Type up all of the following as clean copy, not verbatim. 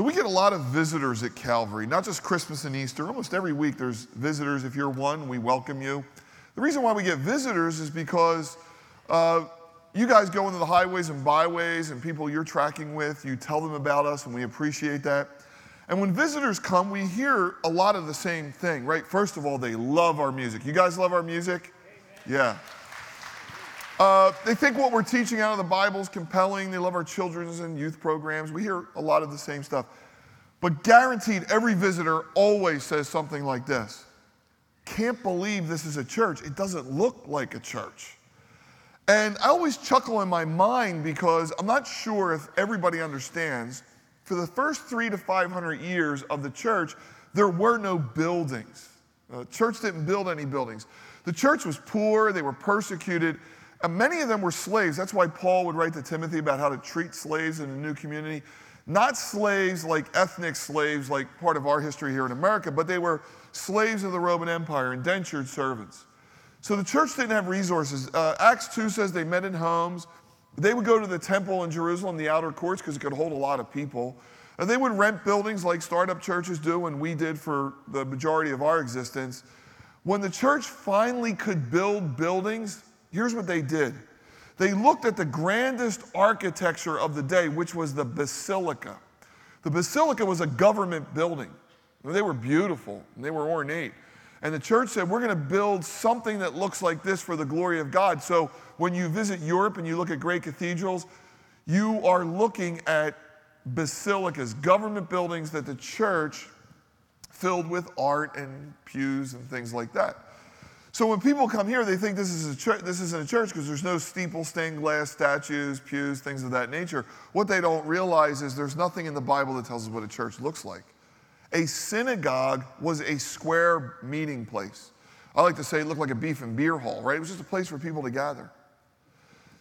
So we get a lot of visitors at Calvary, not just Christmas and Easter. Almost every week there's visitors. If you're one, we welcome you. The reason why we get visitors is because you guys go into the highways and byways and people you're tracking with, you tell them about us, and we appreciate that. And when visitors come, we hear a lot of the same thing, right? First of all, they love our music. You guys love our music? Amen. Yeah. They think what we're teaching out of the Bible is compelling. They love our children's and youth programs. We hear a lot of the same stuff. But guaranteed, every visitor always says something like this. Can't believe this is a church. It doesn't look like a church. And I always chuckle in my mind because I'm not sure if everybody understands. For the first 300 to 500 years of the church, there were no buildings. The church didn't build any buildings. The church was poor, they were persecuted, and many of them were slaves. That's why Paul would write to Timothy about how to treat slaves in a new community. Not slaves like ethnic slaves, like part of our history here in America, but they were slaves of the Roman Empire, indentured servants. So the church didn't have resources. Acts 2 says they met in homes. They would go to the temple in Jerusalem, the outer courts, because it could hold a lot of people. And they would rent buildings like startup churches do and we did for the majority of our existence. When the church finally could build buildings, here's what they did. They looked at the grandest architecture of the day, which was the basilica. The basilica was a government building. They were beautiful, and they were ornate. And the church said, we're going to build something that looks like this for the glory of God. So when you visit Europe and you look at great cathedrals, you are looking at basilicas, government buildings that the church filled with art and pews and things like that. So when people come here, they think this isn't a church because there's no steeple, stained glass, statues, pews, things of that nature. What they don't realize is there's nothing in the Bible that tells us what a church looks like. A synagogue was a square meeting place. I like to say it looked like a beef and beer hall, right? It was just a place for people to gather.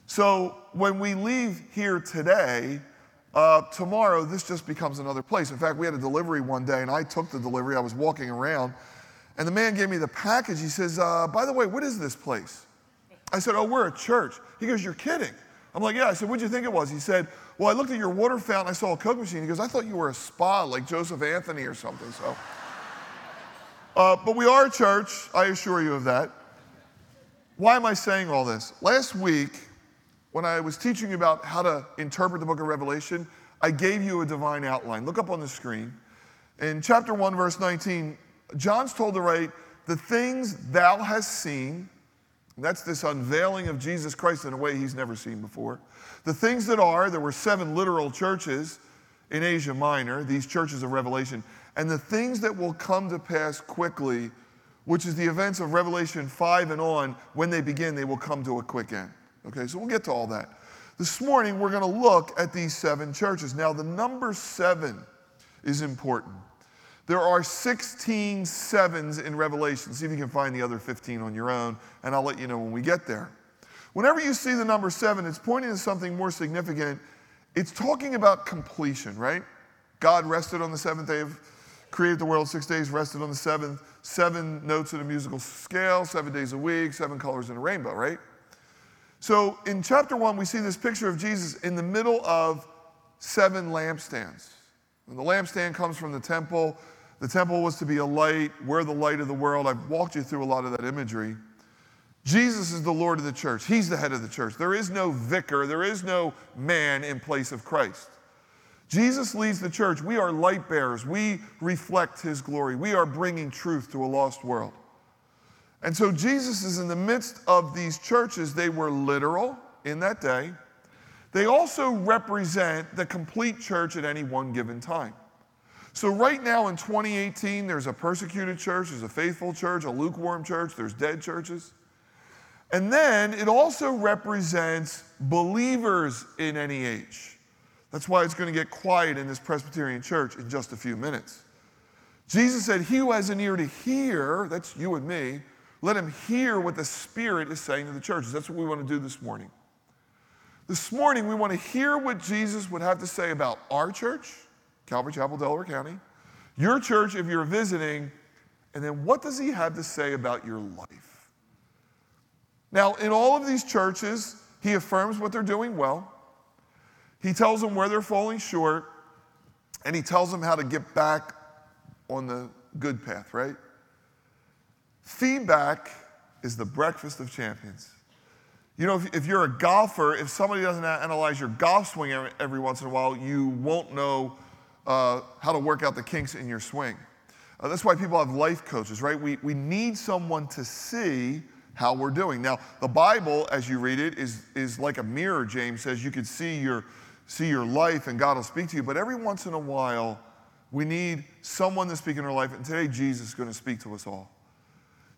So when we leave here today, tomorrow this just becomes another place. In fact, we had a delivery one day, and I took the delivery. I was walking around, and the man gave me the package. He says, by the way, what is this place? I said, oh, we're a church. He goes, you're kidding. I'm like, yeah. I said, what'd you think it was? He said, well, I looked at your water fountain. I saw a Coke machine. He goes, I thought you were a spa like Joseph Anthony or something. So, but we are a church. I assure you of that. Why am I saying all this? Last week, when I was teaching you about how to interpret the book of Revelation, I gave you a divine outline. Look up on the screen. In chapter 1, verse 19, John's told to write, the things thou hast seen. That's this unveiling of Jesus Christ in a way he's never seen before. The things that are, there were 7 literal churches in Asia Minor, these churches of Revelation, and the things that will come to pass quickly, which is the events of Revelation 5 and on. When they begin, they will come to a quick end. Okay, so we'll get to all that. This morning, we're going to look at these 7 churches. Now, the number 7 is important. There are 16 sevens in Revelation. See if you can find the other 15 on your own, and I'll let you know when we get there. Whenever you see the number 7, it's pointing to something more significant. It's talking about completion, right? God rested on the 7th day, created the world 6 days, rested on the 7th. 7 notes in a musical scale, 7 days a week, 7 colors in a rainbow, right? So in chapter 1, we see this picture of Jesus in the middle of 7 lampstands. And the lampstand comes from the temple. The temple was to be a light. We're the light of the world. I've walked you through a lot of that imagery. Jesus is the Lord of the church. He's the head of the church. There is no vicar. There is no man in place of Christ. Jesus leads the church. We are light bearers. We reflect his glory. We are bringing truth to a lost world. And so Jesus is in the midst of these churches. They were literal in that day. They also represent the complete church at any one given time. So right now in 2018, there's a persecuted church, there's a faithful church, a lukewarm church, there's dead churches. And then it also represents believers in any age. That's why it's going to get quiet in this Presbyterian church in just a few minutes. Jesus said, he who has an ear to hear, that's you and me, let him hear what the Spirit is saying to the churches. That's what we want to do this morning. This morning, we want to hear what Jesus would have to say about our church, Calvary Chapel, Delaware County, your church if you're visiting, and then what does he have to say about your life? Now, in all of these churches, he affirms what they're doing well. He tells them where they're falling short. And he tells them how to get back on the good path, right? Feedback is the breakfast of champions. You know, if you're a golfer, if somebody doesn't analyze your golf swing every once in a while, you won't know how to work out the kinks in your swing. That's why people have life coaches, right? We need someone to see how we're doing. Now, the Bible, as you read it, is like a mirror, James says. You could see your life and God will speak to you. But every once in a while, we need someone to speak in our life. And today, Jesus is going to speak to us all.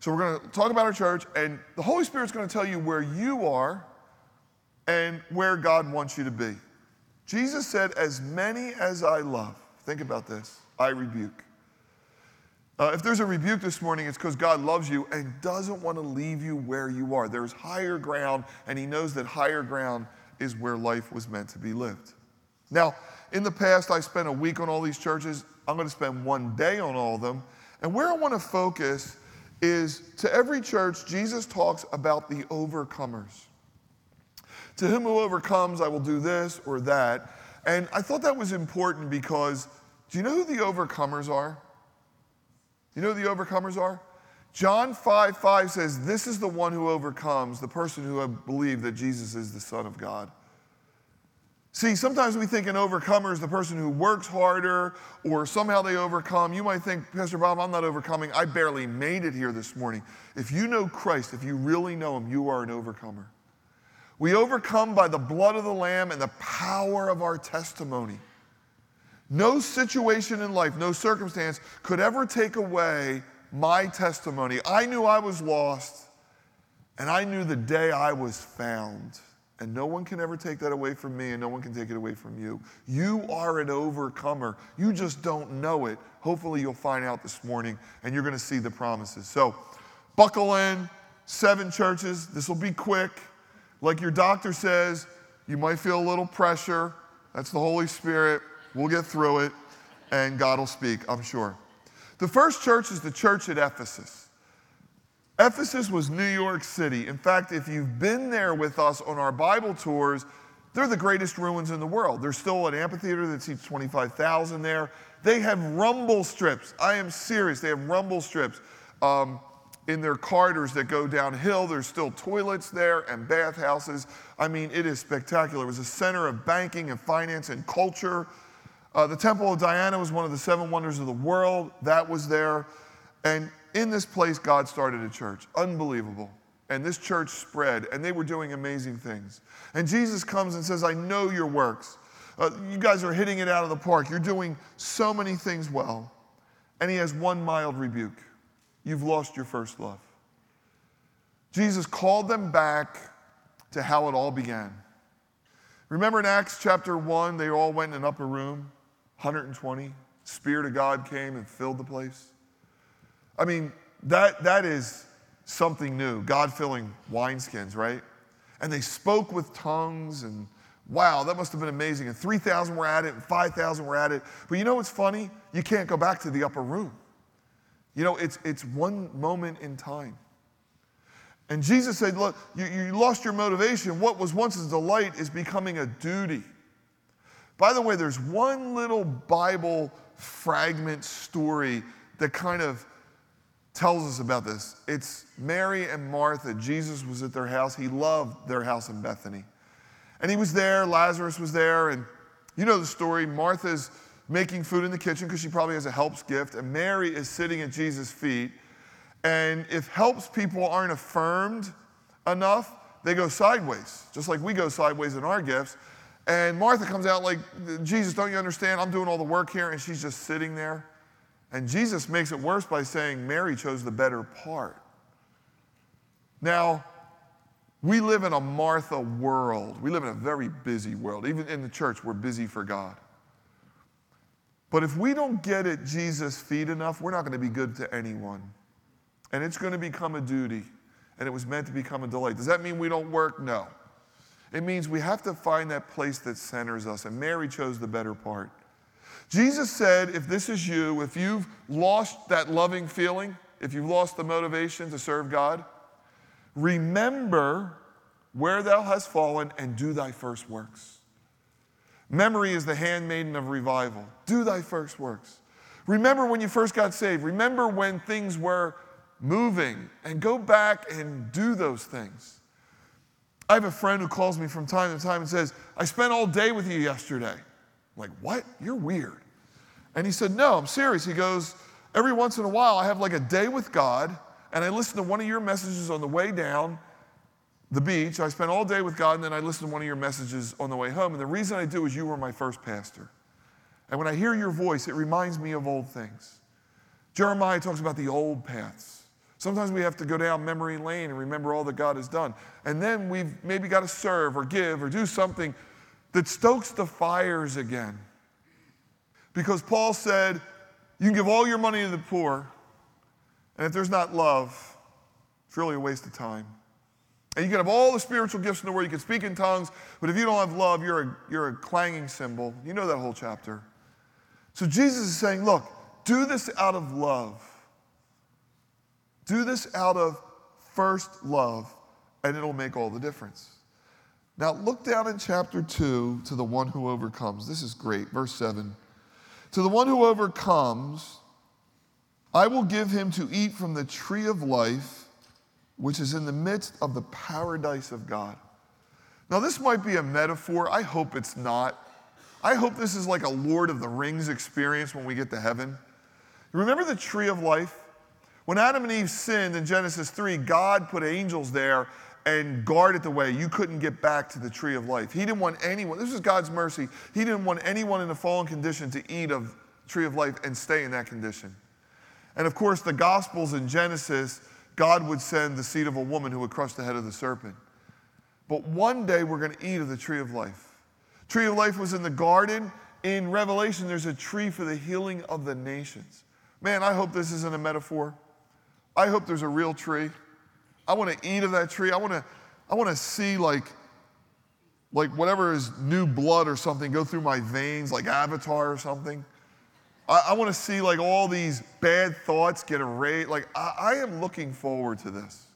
So we're going to talk about our church. And the Holy Spirit's going to tell you where you are and where God wants you to be. Jesus said, as many as I love, think about this, I rebuke. If there's a rebuke this morning, it's because God loves you and doesn't want to leave you where you are. There's higher ground, and he knows that higher ground is where life was meant to be lived. Now, in the past, I spent a week on all these churches. I'm going to spend one day on all of them. And where I want to focus is, to every church, Jesus talks about the overcomers. To him who overcomes, I will do this or that. And I thought that was important because, do you know who the overcomers are? You know who the overcomers are? John 5:5 says, this is the one who overcomes, the person who believed that Jesus is the Son of God. See, sometimes we think an overcomer is the person who works harder or somehow they overcome. You might think, Pastor Bob, I'm not overcoming. I barely made it here this morning. If you know Christ, if you really know him, you are an overcomer. We overcome by the blood of the Lamb and the power of our testimony. No situation in life, no circumstance could ever take away my testimony. I knew I was lost, and I knew the day I was found. And no one can ever take that away from me, and no one can take it away from you. You are an overcomer. You just don't know it. Hopefully you'll find out this morning, and you're going to see the promises. So buckle in, 7 churches. This will be quick. Like your doctor says, you might feel a little pressure. That's the Holy Spirit. We'll get through it, and God will speak, I'm sure. The first church is the church at Ephesus. Ephesus was New York City. In fact, if you've been there with us on our Bible tours, they're the greatest ruins in the world. There's still an amphitheater that seats 25,000 there. They have rumble strips. I am serious. They have rumble strips in their corridors that go downhill. There's still toilets there and bathhouses. I mean, it is spectacular. It was a center of banking and finance and culture. The Temple of Diana was one of the 7 wonders of the world. That was there. And in this place, God started a church. Unbelievable. And this church spread, and they were doing amazing things. And Jesus comes and says, I know your works. You guys are hitting it out of the park. You're doing so many things well. And he has one mild rebuke. You've lost your first love. Jesus called them back to how it all began. Remember in Acts chapter 1, they all went in an upper room, 120. Spirit of God came and filled the place. I mean, that is something new. God filling wineskins, right? And they spoke with tongues, and wow, that must have been amazing. And 3,000 were at it, and 5,000 were at it. But you know what's funny? You can't go back to the upper room. You know, it's one moment in time. And Jesus said, look, you lost your motivation. What was once a delight is becoming a duty. By the way, there's one little Bible fragment story that kind of tells us about this. It's Mary and Martha. Jesus was at their house. He loved their house in Bethany. And he was there. Lazarus was there. And you know the story. Martha's making food in the kitchen because she probably has a helps gift. And Mary is sitting at Jesus' feet. And if helps people aren't affirmed enough, they go sideways, just like we go sideways in our gifts. And Martha comes out like, Jesus, don't you understand? I'm doing all the work here. And she's just sitting there. And Jesus makes it worse by saying Mary chose the better part. Now, we live in a Martha world. We live in a very busy world. Even in the church, we're busy for God. But if we don't get at Jesus' feet enough, we're not going to be good to anyone. And it's going to become a duty, and it was meant to become a delight. Does that mean we don't work? No. It means we have to find that place that centers us, and Mary chose the better part. Jesus said, if this is you, if you've lost that loving feeling, if you've lost the motivation to serve God, remember where thou hast fallen and do thy first works. Memory is the handmaiden of revival. Do thy first works. Remember when you first got saved. Remember when things were moving. And go back and do those things. I have a friend who calls me from time to time and says, I spent all day with you yesterday. I'm like, what? You're weird. And he said, no, I'm serious. He goes, every once in a while I have like a day with God, and I listen to one of your messages on the way down the beach. I spent all day with God, and then I listened to one of your messages on the way home. And the reason I do is you were my first pastor. And when I hear your voice, it reminds me of old things. Jeremiah talks about the old paths. Sometimes we have to go down memory lane and remember all that God has done. And then we've maybe got to serve or give or do something that stokes the fires again. Because Paul said, you can give all your money to the poor, and if there's not love, it's really a waste of time. And you can have all the spiritual gifts in the world. You can speak in tongues. But if you don't have love, you're a clanging cymbal. You know that whole chapter. So Jesus is saying, look, do this out of love. Do this out of first love, and it'll make all the difference. Now look down in chapter 2 to the one who overcomes. This is great. Verse 7. To the one who overcomes, I will give him to eat from the tree of life, which is in the midst of the paradise of God. Now, this might be a metaphor. I hope it's not. I hope this is like a Lord of the Rings experience when we get to heaven. Remember the tree of life? When Adam and Eve sinned in Genesis 3, God put angels there and guarded the way. You couldn't get back to the tree of life. He didn't want anyone. This is God's mercy. He didn't want anyone in a fallen condition to eat of the tree of life and stay in that condition. And, of course, the Gospels in Genesis, God would send the seed of a woman who would crush the head of the serpent. But one day we're going to eat of the tree of life. Tree of life was in the garden. In Revelation, there's a tree for the healing of the nations. Man, I hope this isn't a metaphor. I hope there's a real tree. I want to eat of that tree. I want to see like whatever is new blood or something go through my veins, like Avatar or something. I want to see like all these bad thoughts get erased. Like I am looking forward to this.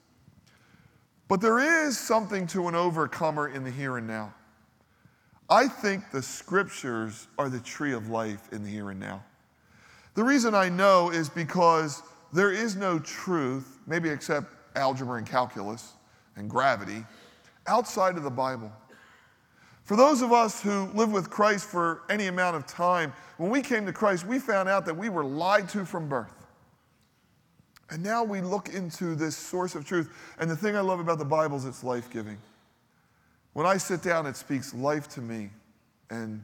But there is something to an overcomer in the here and now. I think the scriptures are the tree of life in the here and now. The reason I know is because there is no truth, maybe except algebra and calculus and gravity, outside of the Bible. For those of us who live with Christ for any amount of time, when we came to Christ, we found out that we were lied to from birth. And now we look into this source of truth. And the thing I love about the Bible is it's life-giving. When I sit down, it speaks life to me and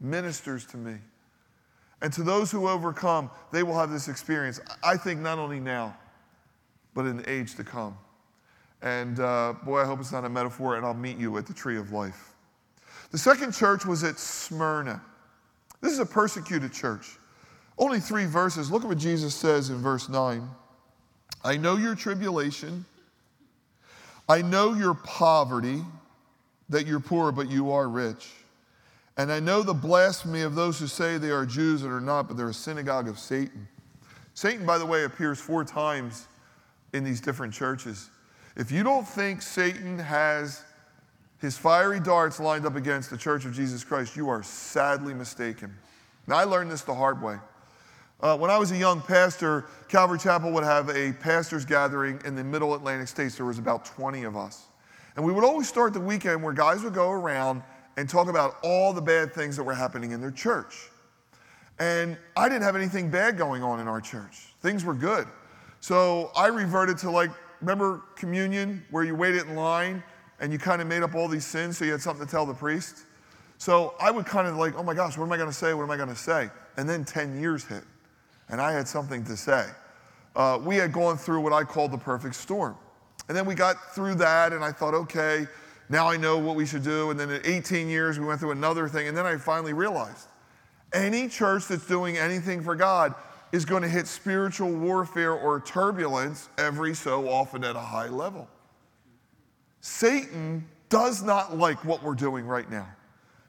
ministers to me. And to those who overcome, they will have this experience, I think, not only now, but in the age to come. And boy, I hope it's not a metaphor, and I'll meet you at the tree of life. The second church was at Smyrna. This is a persecuted church. Only 3 verses. Look at what Jesus says in verse 9. I know your tribulation. I know your poverty, that you're poor, but you are rich. And I know the blasphemy of those who say they are Jews and are not, but they're a synagogue of Satan. Satan, by the way, appears 4 times in these different churches. If you don't think Satan has his fiery darts lined up against the Church of Jesus Christ, you are sadly mistaken. Now, I learned this the hard way. When I was a young pastor, Calvary Chapel would have a pastor's gathering in the middle Atlantic states. There was about 20 of us. And we would always start the weekend where guys would go around and talk about all the bad things that were happening in their church. And I didn't have anything bad going on in our church. Things were good. So I reverted to, like, remember communion where you waited in line and you kind of made up all these sins so you had something to tell the priest? So I would kind of like, oh my gosh, what am I going to say? What am I going to say? And then 10 years hit, and I had something to say. We had gone through what I called the perfect storm. And then we got through that, and I thought, okay, now I know what we should do. And then at 18 years, we went through another thing, and then I finally realized any church that's doing anything for God is going to hit spiritual warfare or turbulence every so often at a high level. Satan does not like what we're doing right now.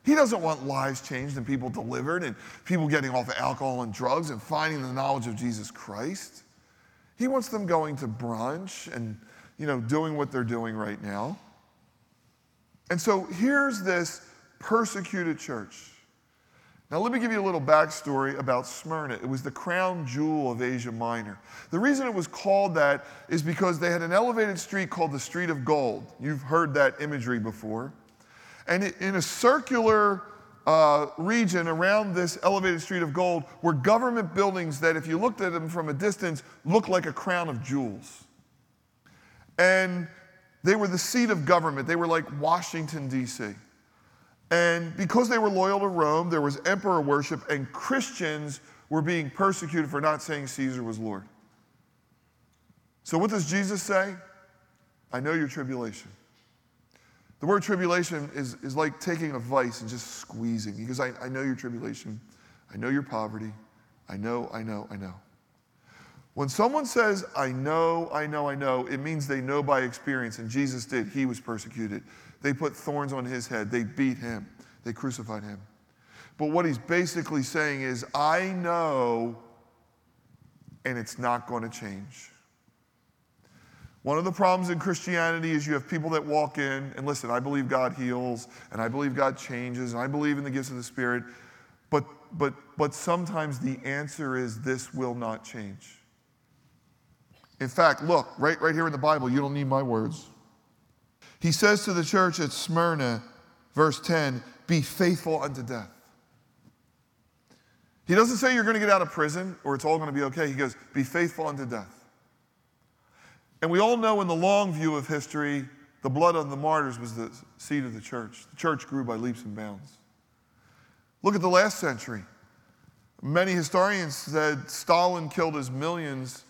He doesn't want lives changed and people delivered and people getting off of alcohol and drugs and finding the knowledge of Jesus Christ. He wants them going to brunch and, you know, doing what they're doing right now. And so here's this persecuted church. Now let me give you a little backstory about Smyrna. It was the crown jewel of Asia Minor. The reason it was called that is because they had an elevated street called the Street of Gold. You've heard that imagery before. And in a circular region around this elevated Street of Gold were government buildings that, if you looked at them from a distance, looked like a crown of jewels. And they were the seat of government. They were like Washington, D.C. And because they were loyal to Rome, there was emperor worship, and Christians were being persecuted for not saying Caesar was Lord. So what does Jesus say? I know your tribulation. The word tribulation is like taking a vice and just squeezing. He goes, I know your tribulation. I know your poverty. I know. When someone says, I know, it means they know by experience, and Jesus did. He was persecuted. They put thorns on his head. They beat him. They crucified him. But what he's basically saying is, I know, and it's not going to change. One of the problems in Christianity is you have people that walk in, and listen, I believe God heals, and I believe God changes, and I believe in the gifts of the Spirit, but sometimes the answer is this will not change. In fact, look, right here in the Bible, you don't need my words. He says to the church at Smyrna, verse 10, be faithful unto death. He doesn't say you're going to get out of prison or it's all going to be okay. He goes, be faithful unto death. And we all know in the long view of history, the blood on the martyrs was the seed of the church. The church grew by leaps and bounds. Look at the last century. Many historians said Stalin killed his millions,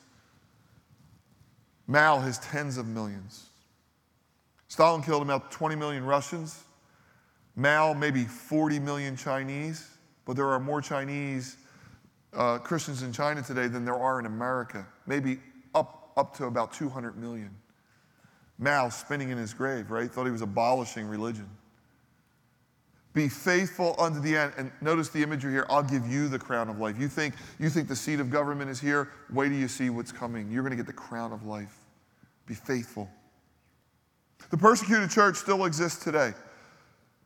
Mao his tens of millions. Stalin killed about 20 million Russians, Mao maybe 40 million Chinese, but there are more Chinese Christians in China today than there are in America, maybe up to about 200 million. Mao spinning in his grave, right? Thought he was abolishing religion. Be faithful unto the end. And notice the imagery here, I'll give you the crown of life. You think the seat of government is here? Wait till you see what's coming. You're going to get the crown of life. Be faithful. The persecuted church still exists today.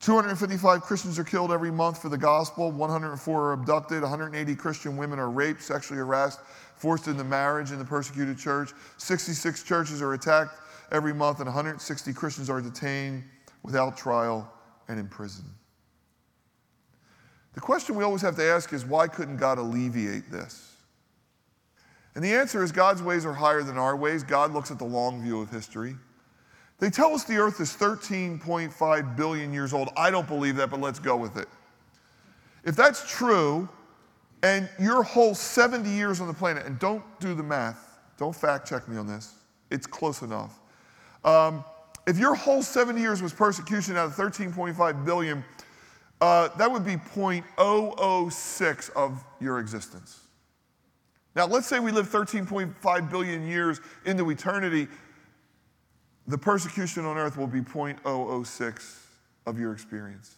255 Christians are killed every month for the gospel. 104 are abducted. 180 Christian women are raped, sexually harassed, forced into marriage in the persecuted church. 66 churches are attacked every month, and 160 Christians are detained without trial and imprisoned. The question we always have to ask is, why couldn't God alleviate this? And the answer is, God's ways are higher than our ways. God looks at the long view of history. They tell us the earth is 13.5 billion years old. I don't believe that, but let's go with it. If that's true, and your whole 70 years on the planet, and don't do the math, don't fact check me on this, it's close enough. If your whole 70 years was persecution out of 13.5 billion, that would be 0.006 of your existence. Now, let's say we live 13.5 billion years into eternity. The persecution on earth will be 0.006 of your experience.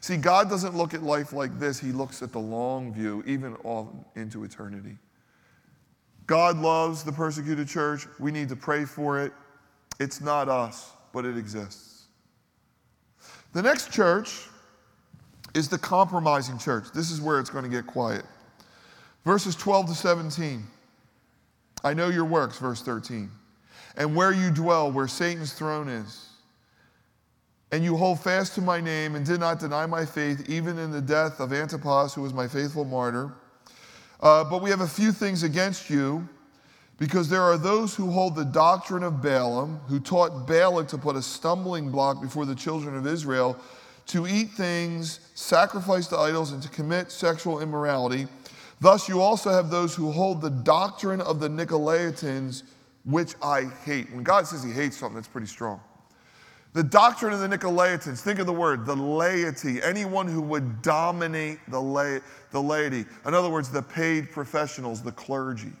See, God doesn't look at life like this. He looks at the long view, even all into eternity. God loves the persecuted church. We need to pray for it. It's not us, but it exists. The next church is the compromising church. This is where it's going to get quiet. Verses 12 to 17. I know your works, verse 13. And where you dwell, where Satan's throne is. And you hold fast to my name and did not deny my faith, even in the death of Antipas, who was my faithful martyr. But we have a few things against you, because there are those who hold the doctrine of Balaam, who taught Balak to put a stumbling block before the children of Israel, to eat things sacrificed to idols and to commit sexual immorality. Thus you also have those who hold the doctrine of the Nicolaitans, which I hate. When God says he hates something, that's pretty strong. The doctrine of the Nicolaitans, think of the word, the laity, anyone who would dominate the laity. In other words, the paid professionals, the clergy.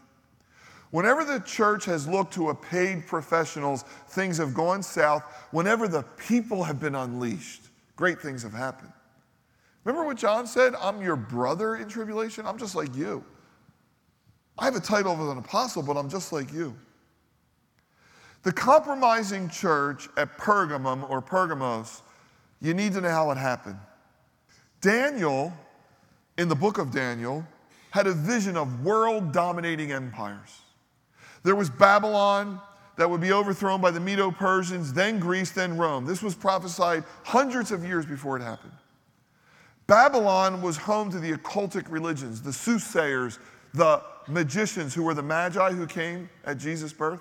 Whenever the church has looked to a paid professionals, things have gone south. Whenever the people have been unleashed, great things have happened. Remember what John said? I'm your brother in tribulation. I'm just like you. I have a title of an apostle, but I'm just like you. The compromising church at Pergamum or Pergamos, you need to know how it happened. Daniel in the book of Daniel had a vision of world-dominating empires. There was Babylon that would be overthrown by the Medo-Persians, then Greece, then Rome. This was prophesied hundreds of years before it happened. Babylon was home to the occultic religions, the soothsayers, the magicians who were the magi who came at Jesus' birth.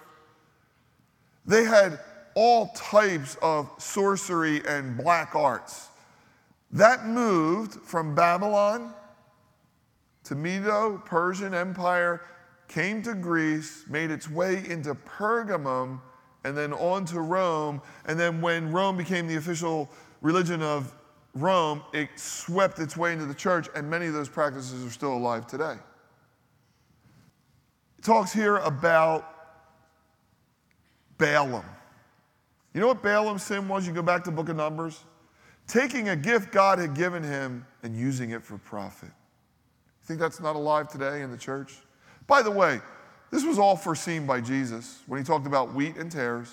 They had all types of sorcery and black arts. That moved from Babylon to Medo-Persian Empire, came to Greece, made its way into Pergamum, and then on to Rome. And then when Rome became the official religion of Rome, it swept its way into the church, and many of those practices are still alive today. It talks here about Balaam. You know what Balaam's sin was? You go back to the book of Numbers. Taking a gift God had given him and using it for profit. You think that's not alive today in the church? By the way, this was all foreseen by Jesus when he talked about wheat and tares,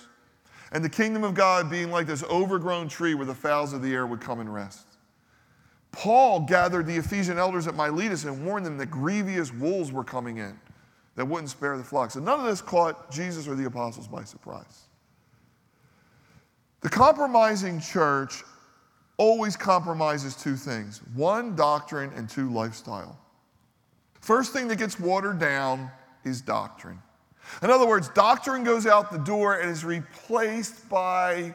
and the kingdom of God being like this overgrown tree where the fowls of the air would come and rest. Paul gathered the Ephesian elders at Miletus and warned them that grievous wolves were coming in that wouldn't spare the flock. So none of this caught Jesus or the apostles by surprise. The compromising church always compromises two things: one, doctrine, and two, lifestyle. First thing that gets watered down is doctrine. In other words, doctrine goes out the door and is replaced by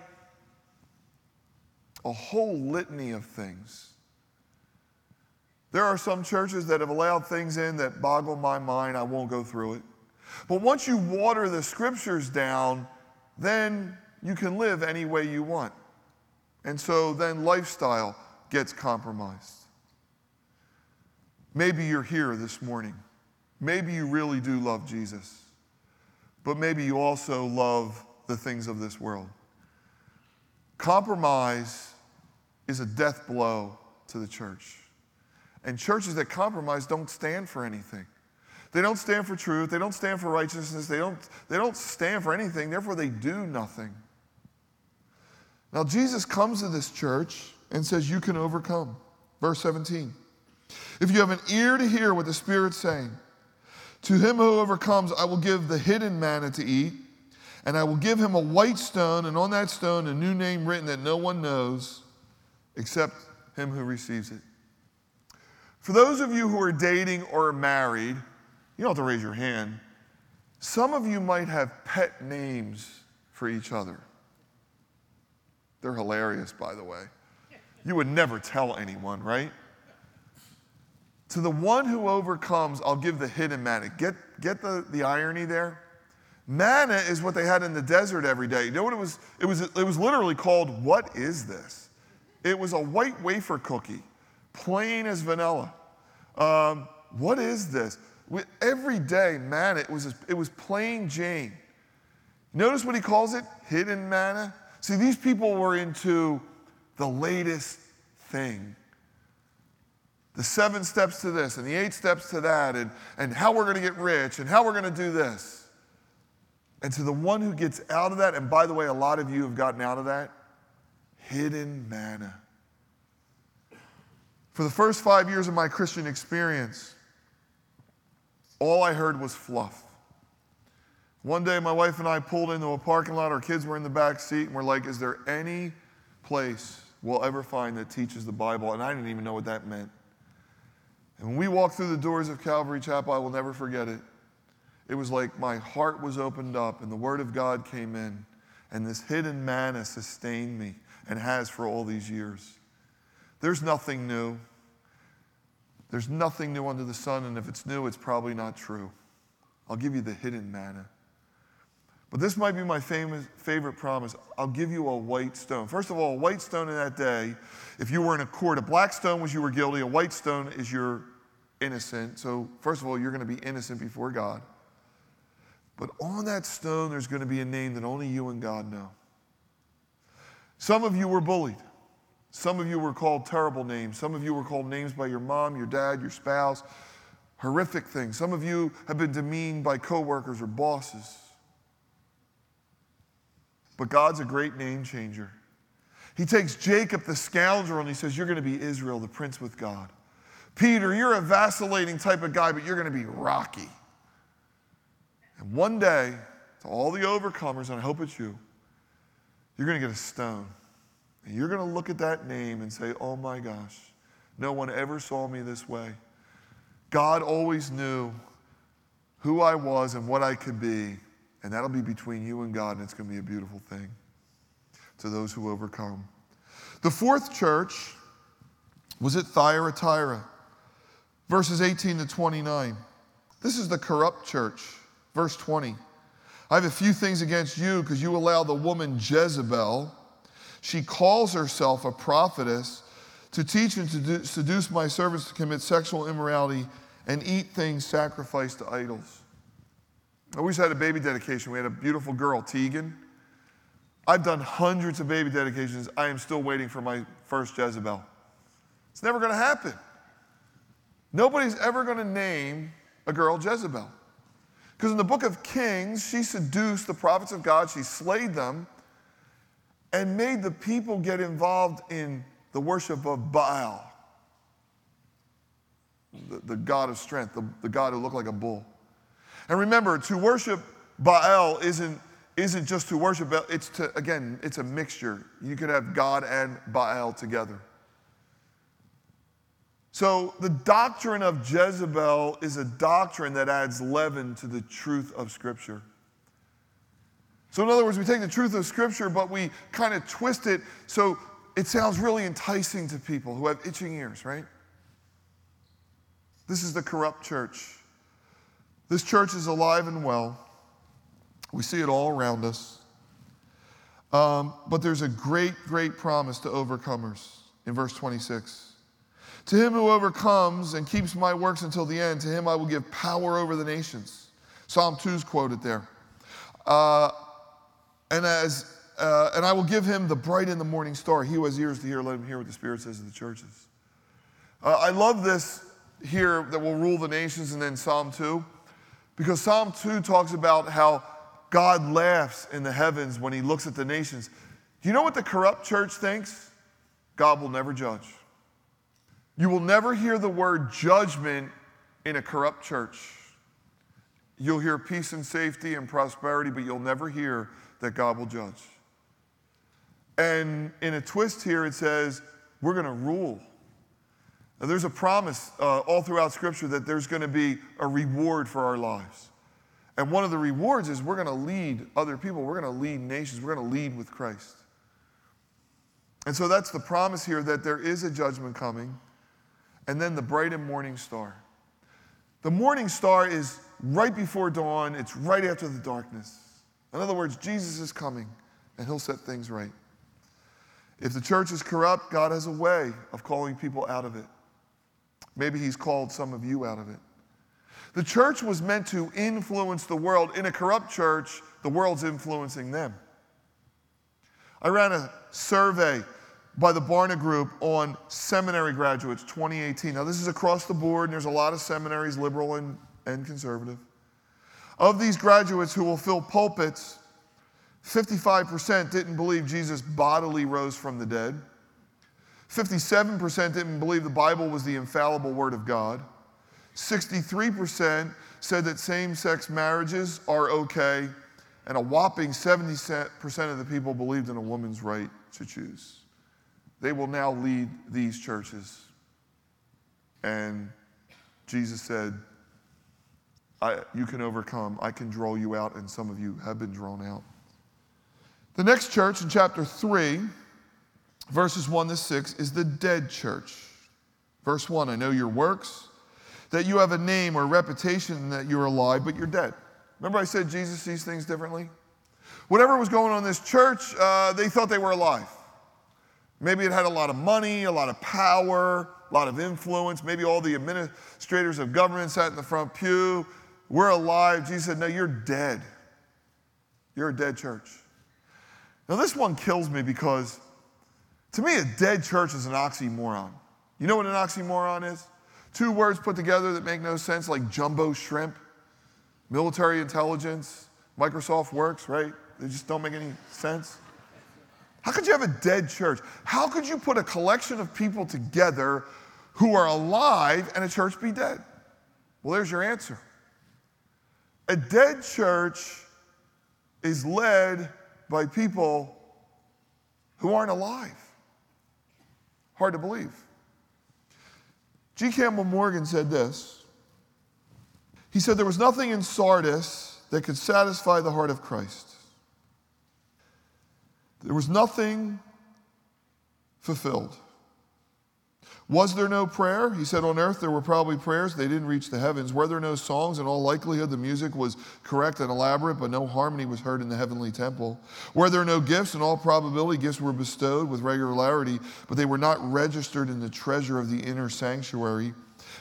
a whole litany of things. There are some churches that have allowed things in that boggle my mind. I won't go through it. But once you water the scriptures down, then you can live any way you want. And so then lifestyle gets compromised. Maybe you're here this morning. Maybe you really do love Jesus. But maybe you also love the things of this world. Compromise is a death blow to the church. And churches that compromise don't stand for anything. They don't stand for truth. They don't stand for righteousness. They don't stand for anything. Therefore, they do nothing. Now, Jesus comes to this church and says, you can overcome. Verse 17. If you have an ear to hear what the Spirit's saying, to him who overcomes, I will give the hidden manna to eat, and I will give him a white stone, and on that stone a new name written that no one knows except him who receives it. For those of you who are dating or married, you don't have to raise your hand. Some of you might have pet names for each other. They're hilarious, by the way. You would never tell anyone, right? To the one who overcomes, I'll give the hidden manna. Get the irony there? Manna is what they had in the desert every day. You know what it was? It was literally called, what is this? It was a white wafer cookie, plain as vanilla. What is this? Every day, manna, it was plain Jane. Notice what he calls it? Hidden manna. See, these people were into the latest thing. The 7 steps to this and the 8 steps to that and how we're going to get rich and how we're going to do this. And to the one who gets out of that, and by the way, a lot of you have gotten out of that, hidden manna. For the first 5 years of my Christian experience, all I heard was fluff. One day my wife and I pulled into a parking lot, our kids were in the back seat, and we're like, is there any place we'll ever find that teaches the Bible? And I didn't even know what that meant. And when we walked through the doors of Calvary Chapel, I will never forget it. It was like my heart was opened up and the Word of God came in. And this hidden manna sustained me and has for all these years. There's nothing new. There's nothing new under the sun. And if it's new, it's probably not true. I'll give you the hidden manna. But this might be my favorite promise. I'll give you a white stone. First of all, a white stone in that day, if you were in a court, a black stone was you were guilty, a white stone is you're innocent. So first of all, you're going to be innocent before God. But on that stone, there's going to be a name that only you and God know. Some of you were bullied. Some of you were called terrible names. Some of you were called names by your mom, your dad, your spouse. Horrific things. Some of you have been demeaned by coworkers or bosses. But God's a great name changer. He takes Jacob the scoundrel and he says, you're going to be Israel, the prince with God. Peter, you're a vacillating type of guy, but you're going to be rocky. And one day, to all the overcomers, and I hope it's you, you're going to get a stone. And you're going to look at that name and say, oh my gosh, no one ever saw me this way. God always knew who I was and what I could be. And that'll be between you and God, and it's going to be a beautiful thing to those who overcome. The fourth church was at Thyatira, verses 18 to 29. This is the corrupt church, verse 20. I have a few things against you because you allow the woman Jezebel, she calls herself a prophetess, to teach and to seduce my servants to commit sexual immorality and eat things sacrificed to idols. I always had a baby dedication. We had a beautiful girl, Tegan. I've done hundreds of baby dedications. I am still waiting for my first Jezebel. It's never going to happen. Nobody's ever going to name a girl Jezebel. Because in the book of Kings, she seduced the prophets of God. She slayed them and made the people get involved in the worship of Baal, the god of strength, the god who looked like a bull. And remember, to worship Baal isn't just to worship Baal, it's to, again, it's a mixture. You could have God and Baal together. So the doctrine of Jezebel is a doctrine that adds leaven to the truth of Scripture. So in other words, we take the truth of Scripture, but we kind of twist it so it sounds really enticing to people who have itching ears, right? This is the corrupt church. This church is alive and well. We see it all around us. But there's a great, great promise to overcomers in verse 26. To him who overcomes and keeps my works until the end, to him I will give power over the nations. Psalm 2 is quoted there. And I will give him the bright and the morning star. He who has ears to hear, let him hear what the Spirit says to the churches. I love this here that will rule the nations, and then Psalm 2. Because Psalm 2 talks about how God laughs in the heavens when he looks at the nations. You know what the corrupt church thinks? God will never judge. You will never hear the word judgment in a corrupt church. You'll hear peace and safety and prosperity, but you'll never hear that God will judge. And in a twist here, it says, we're going to rule. Now, there's a promise all throughout Scripture that there's going to be a reward for our lives. And one of the rewards is we're going to lead other people. We're going to lead nations. We're going to lead with Christ. And so that's the promise here, that there is a judgment coming. And then the bright and morning star. The morning star is right before dawn. It's right after the darkness. In other words, Jesus is coming, and he'll set things right. If the church is corrupt, God has a way of calling people out of it. Maybe he's called some of you out of it. The church was meant to influence the world. In a corrupt church, the world's influencing them. I ran a survey by the Barna Group on seminary graduates, 2018. Now, this is across the board, and there's a lot of seminaries, liberal and conservative. Of these graduates who will fill pulpits, 55% didn't believe Jesus bodily rose from the dead. 57% didn't believe the Bible was the infallible word of God. 63% said that same-sex marriages are okay, and a whopping 70% of the people believed in a woman's right to choose. They will now lead these churches. And Jesus said, you can overcome. I can draw you out, and some of you have been drawn out. The next church in chapter 3, verses 1 to 6, is the dead church. Verse 1, I know your works, that you have a name or reputation that you're alive, but you're dead. Remember I said Jesus sees things differently? Whatever was going on in this church, they thought they were alive. Maybe it had a lot of money, a lot of power, a lot of influence. Maybe all the administrators of government sat in the front pew. We're alive. Jesus said, no, you're dead. You're a dead church. Now, this one kills me because, to me, a dead church is an oxymoron. You know what an oxymoron is? Two words put together that make no sense, like jumbo shrimp, military intelligence, Microsoft Works, right? They just don't make any sense. How could you have a dead church? How could you put a collection of people together who are alive and a church be dead? Well, there's your answer. A dead church is led by people who aren't alive. Hard to believe. G. Campbell Morgan said this. He said, there was nothing in Sardis that could satisfy the heart of Christ. There was nothing fulfilled. Was there no prayer? He said, on earth there were probably prayers. They didn't reach the heavens. Were there no songs? In all likelihood, the music was correct and elaborate, but no harmony was heard in the heavenly temple. Were there no gifts? In all probability, gifts were bestowed with regularity, but they were not registered in the treasure of the inner sanctuary.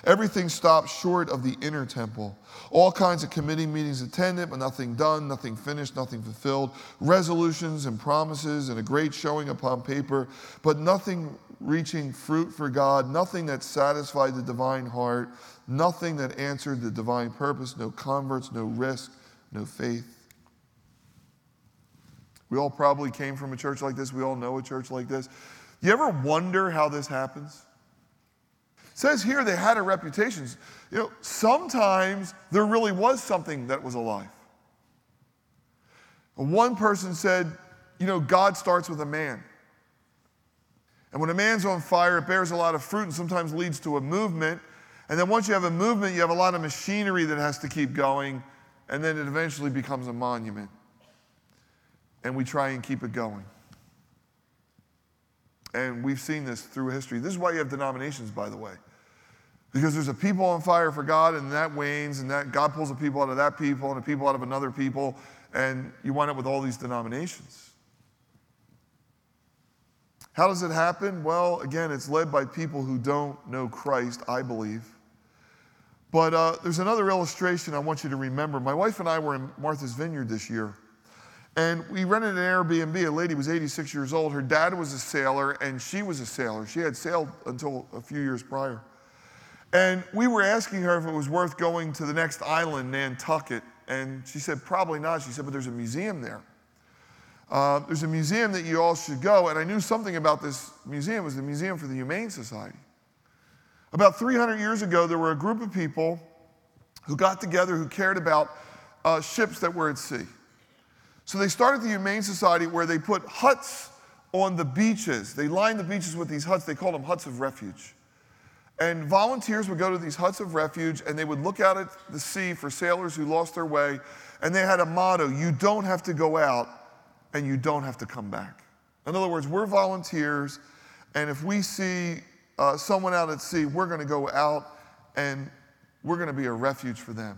Everything stopped short of the inner temple. All kinds of committee meetings attended, but nothing done, nothing finished, nothing fulfilled. Resolutions and promises and a great showing upon paper, but nothing reaching fruit for God, nothing that satisfied the divine heart, nothing that answered the divine purpose, no converts, no risk, no faith. We all probably came from a church like this. We all know a church like this. You ever wonder how this happens? It says here they had a reputation. You know, sometimes there really was something that was alive. And one person said, you know, God starts with a man. And when a man's on fire, it bears a lot of fruit and sometimes leads to a movement. And then once you have a movement, you have a lot of machinery that has to keep going. And then it eventually becomes a monument. And we try and keep it going. And we've seen this through history. This is why you have denominations, by the way. Because there's a people on fire for God, and that wanes, and that God pulls a people out of that people, and a people out of another people, and you wind up with all these denominations. How does it happen? Well, again, it's led by people who don't know Christ, I believe. But there's another illustration I want you to remember. My wife and I were in Martha's Vineyard this year. And we rented an Airbnb. A lady was 86 years old. Her dad was a sailor, and she was a sailor. She had sailed until a few years prior. And we were asking her if it was worth going to the next island, Nantucket. And she said, probably not. She said, but there's a museum there. There's a museum that you all should go. And I knew something about this museum. It was the Museum for the Humane Society. About 300 years ago, there were a group of people who got together who cared about ships that were at sea. So they started the Humane Society where they put huts on the beaches. They lined the beaches with these huts. They called them huts of refuge. And volunteers would go to these huts of refuge, and they would look out at the sea for sailors who lost their way. And they had a motto: you don't have to go out, and you don't have to come back. In other words, we're volunteers, and if we see someone out at sea, we're going to go out, and we're going to be a refuge for them.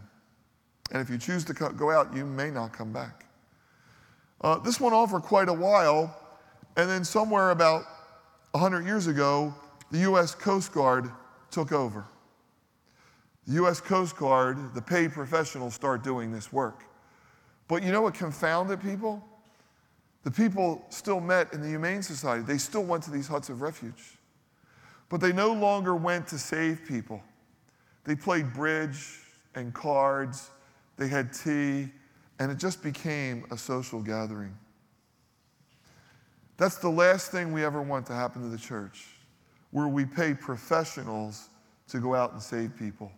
And if you choose to go out, you may not come back. This went on for quite a while, and then somewhere about 100 years ago, the U.S. Coast Guard took over. The U.S. Coast Guard, the paid professionals, start doing this work. But you know what confounded people? The people still met in the Humane Society. They still went to these huts of refuge. But they no longer went to save people. They played bridge and cards. They had tea. And it just became a social gathering. That's the last thing we ever want to happen to the church, where we pay professionals to go out and save people.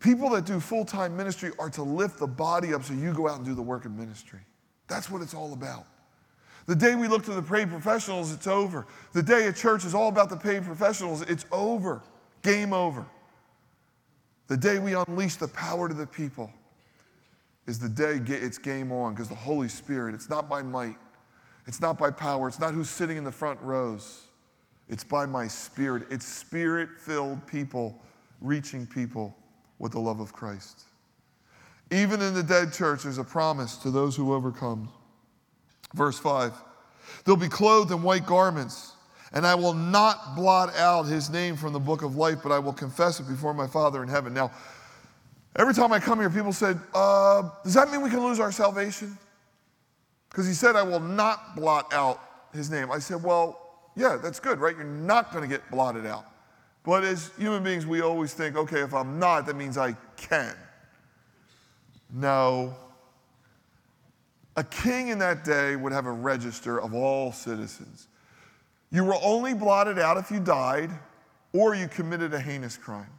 People that do full-time ministry are to lift the body up so you go out and do the work of ministry. That's what it's all about. The day we look to the paid professionals, it's over. The day a church is all about the paid professionals, it's over. Game over. The day we unleash the power to the people is the day it's game on, because the Holy Spirit, it's not by might, it's not by power, it's not who's sitting in the front rows, it's by my Spirit. It's Spirit-filled people reaching people with the love of Christ. Even in the dead church, there's a promise to those who overcome. Verse 5, they'll be clothed in white garments, and I will not blot out his name from the book of life, but I will confess it before my Father in heaven. Now, every time I come here, people said, does that mean we can lose our salvation? Because he said, I will not blot out his name. I said, well, yeah, that's good, right? You're not going to get blotted out. But as human beings, we always think, okay, if I'm not, that means I can. No. A king in that day would have a register of all citizens. You were only blotted out if you died or you committed a heinous crime.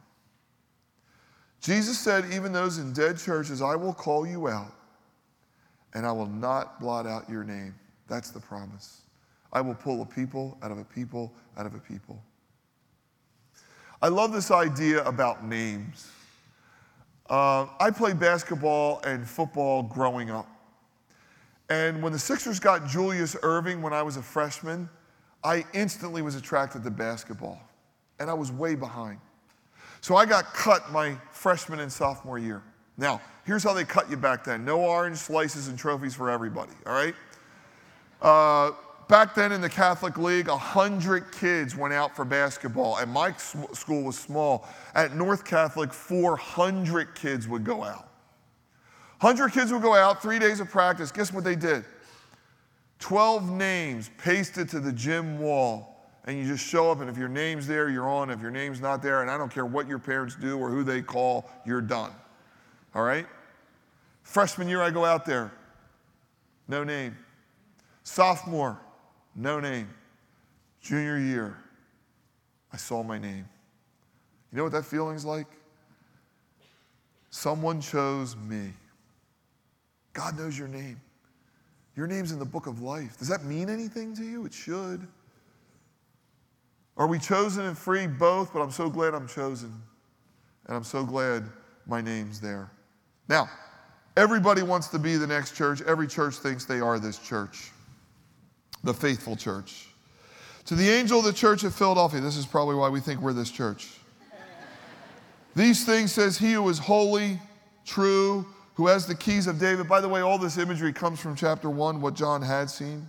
Jesus said, even those in dead churches, I will call you out, and I will not blot out your name. That's the promise. I will pull a people out of a people out of a people. I love this idea about names. I played basketball and football growing up. And when the Sixers got Julius Erving when I was a freshman, I instantly was attracted to basketball. And I was way behind. So I got cut my freshman and sophomore year. Now, here's how they cut you back then. No orange slices and trophies for everybody, all right? Back then in the Catholic League, 100 kids went out for basketball, and my school was small. At North Catholic, 400 kids would go out. 100 kids would go out, 3 days of practice. Guess what they did? 12 names pasted to the gym wall, and you just show up, and if your name's there, you're on. If your name's not there, and I don't care what your parents do or who they call, you're done. All right? Freshman year, I go out there. No name. Sophomore. No name. Junior year, I saw my name. You know what that feeling's like? Someone chose me. God knows your name. Your name's in the book of life. Does that mean anything to you? It should. Are we chosen and free? Both, but I'm so glad I'm chosen. And I'm so glad my name's there. Now, everybody wants to be the next church. Every church thinks they are this church. The faithful church. To the angel of the church at Philadelphia, this is probably why we think we're this church. These things says he who is holy, true, who has the keys of David. By the way, all this imagery comes from chapter 1, what John had seen.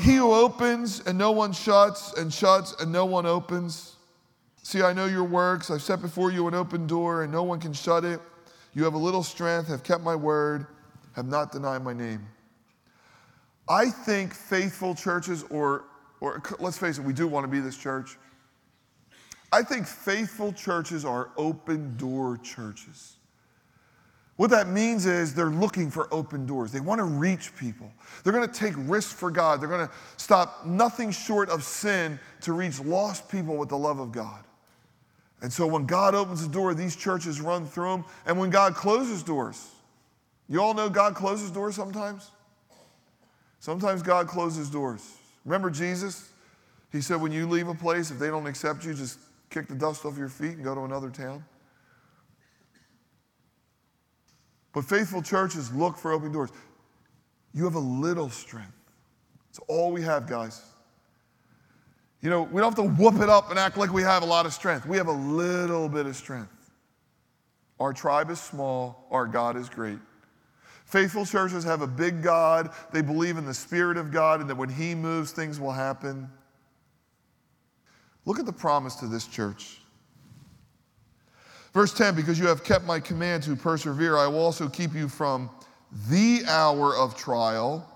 He who opens and no one shuts and no one opens. See, I know your works. I've set before you an open door and no one can shut it. You have a little strength, have kept my word, have not denied my name. I think faithful churches, or let's face it, we do want to be this church. I think faithful churches are open door churches. What that means is they're looking for open doors. They want to reach people. They're going to take risks for God. They're going to stop nothing short of sin to reach lost people with the love of God. And so when God opens the door, these churches run through them. And when God closes doors, you all know God closes doors sometimes? Sometimes God closes doors. Remember Jesus? He said, when you leave a place, if they don't accept you, just kick the dust off your feet and go to another town. But faithful churches look for open doors. You have a little strength. It's all we have, guys. You know, we don't have to whoop it up and act like we have a lot of strength. We have a little bit of strength. Our tribe is small. Our God is great. Faithful churches have a big God. They believe in the Spirit of God and that when he moves, things will happen. Look at the promise to this church. Verse 10, because you have kept my command to persevere, I will also keep you from the hour of trial,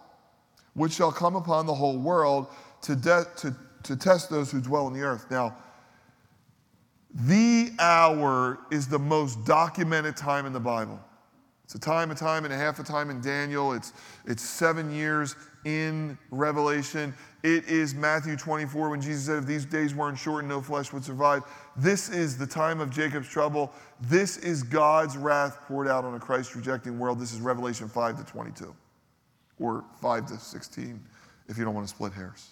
which shall come upon the whole world to test those who dwell on the earth. Now, the hour is the most documented time in the Bible. It's a time and a half a time in Daniel. It's 7 years in Revelation. It is Matthew 24 when Jesus said, if these days weren't shortened, no flesh would survive. This is the time of Jacob's trouble. This is God's wrath poured out on a Christ-rejecting world. This is Revelation 5-22, or 5-16, if you don't want to split hairs.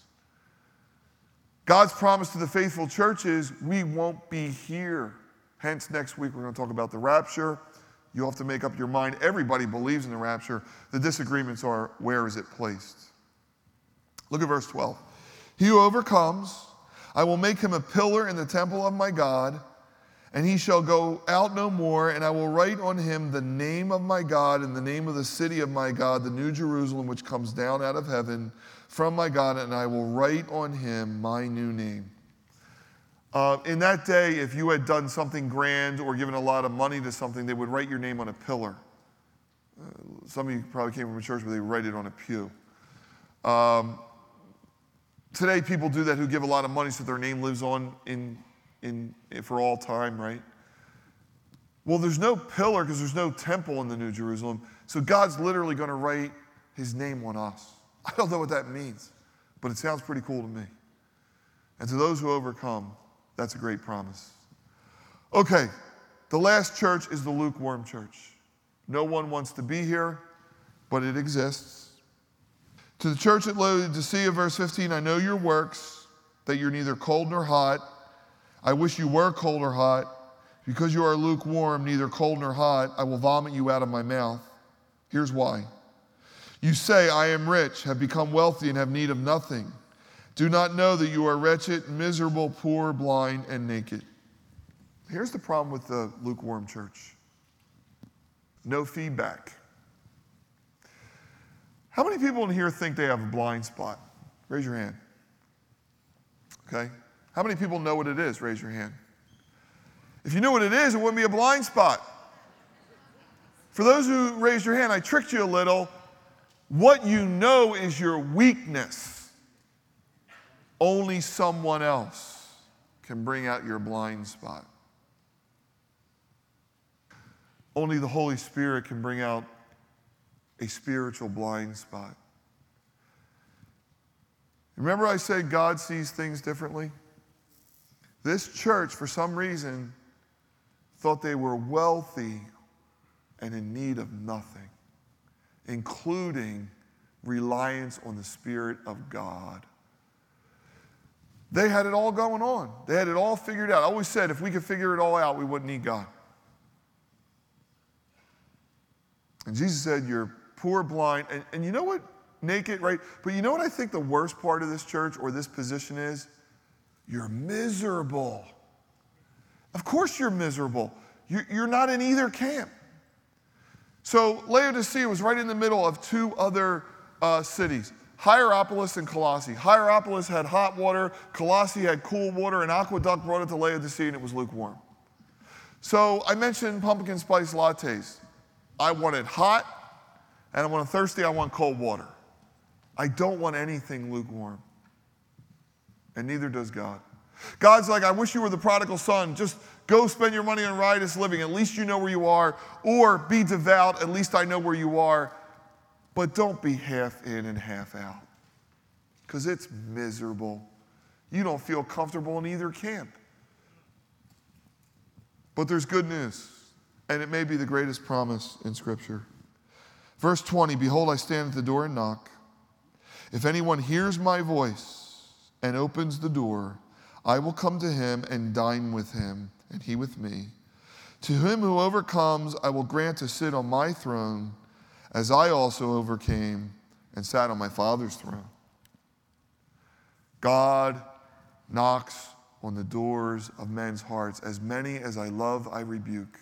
God's promise to the faithful church is we won't be here. Hence, next week we're going to talk about the rapture. You'll have to make up your mind. Everybody believes in the rapture. The disagreements are, where is it placed? Look at verse 12. He who overcomes, I will make him a pillar in the temple of my God, and he shall go out no more, and I will write on him the name of my God and the name of the city of my God, the new Jerusalem, which comes down out of heaven from my God, and I will write on him my new name. In that day, if you had done something grand or given a lot of money to something, they would write your name on a pillar. Some of you probably came from a church where they write it on a pew. Today, people do that who give a lot of money so their name lives on in for all time, right? Well, there's no pillar because there's no temple in the New Jerusalem. So God's literally going to write his name on us. I don't know what that means, but it sounds pretty cool to me. And to those who overcome, That's a great promise. Okay, the last church is the lukewarm church. No one wants to be here, but it exists. To the church at Laodicea, verse 15, I know your works, that you're neither cold nor hot. I wish you were cold or hot. Because you are lukewarm, neither cold nor hot, I will vomit you out of my mouth. Here's why. You say, I am rich, have become wealthy, and have need of nothing. Do not know that you are wretched, miserable, poor, blind, and naked. Here's the problem with the lukewarm church. No feedback. How many people in here think they have a blind spot? Raise your hand. Okay. How many people know what it is? Raise your hand. If you knew what it is, it wouldn't be a blind spot. For those who raised your hand, I tricked you a little. What you know is your weakness. Only someone else can bring out your blind spot. Only the Holy Spirit can bring out a spiritual blind spot. Remember I said God sees things differently? This church, for some reason, thought they were wealthy and in need of nothing, including reliance on the Spirit of God. They had it all going on. They had it all figured out. I always said if we could figure it all out, we wouldn't need God. And Jesus said, you're poor, blind, and you know what? Naked, right? But you know what I think the worst part of this church or this position is? You're miserable. Of course you're miserable. You're not in either camp. So Laodicea was right in the middle of two other cities, Hierapolis and Colossi. Hierapolis had hot water. Colossi had cool water. An aqueduct brought it to Laodicea, and it was lukewarm. So I mentioned pumpkin spice lattes. I want it hot, and when I'm thirsty, I want cold water. I don't want anything lukewarm. And neither does God. God's like, I wish you were the prodigal son. Just go spend your money on riotous living. At least you know where you are. Or be devout. At least I know where you are. But don't be half in and half out. Because it's miserable. You don't feel comfortable in either camp. But there's good news. And it may be the greatest promise in Scripture. Verse 20, behold, I stand at the door and knock. If anyone hears my voice and opens the door, I will come to him and dine with him, and he with me. To him who overcomes, I will grant to sit on my throne, as I also overcame and sat on my Father's throne. God knocks on the doors of men's hearts. As many as I love, I rebuke.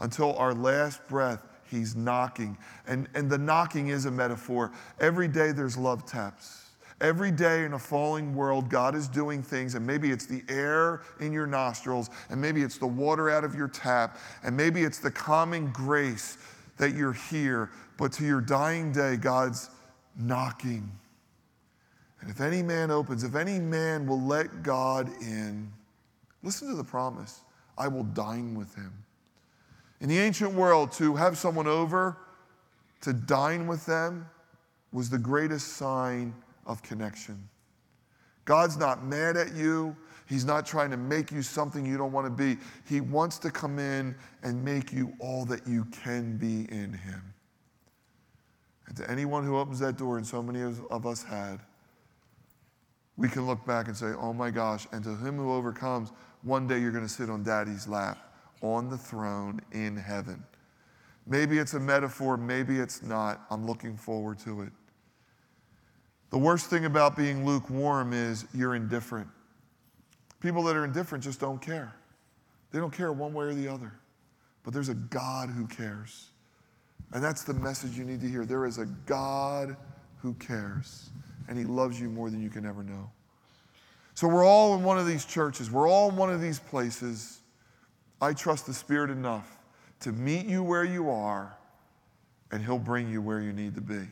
Until our last breath, he's knocking. And the knocking is a metaphor. Every day there's love taps. Every day in a falling world, God is doing things, and maybe it's the air in your nostrils, and maybe it's the water out of your tap, and maybe it's the common grace that you're here. But to your dying day, God's knocking. And if any man opens, if any man will let God in, listen to the promise, I will dine with him. In the ancient world, to have someone over, to dine with them, was the greatest sign of connection. God's not mad at you. He's not trying to make you something you don't want to be. He wants to come in and make you all that you can be in him. And to anyone who opens that door, and so many of us had, we can look back and say, oh my gosh, and to him who overcomes, one day you're going to sit on Daddy's lap, on the throne in heaven. Maybe it's a metaphor, maybe it's not. I'm looking forward to it. The worst thing about being lukewarm is you're indifferent. People that are indifferent just don't care. They don't care one way or the other. But there's a God who cares. And that's the message you need to hear. There is a God who cares. And he loves you more than you can ever know. So we're all in one of these churches. We're all in one of these places. I trust the Spirit enough to meet you where you are, and he'll bring you where you need to be.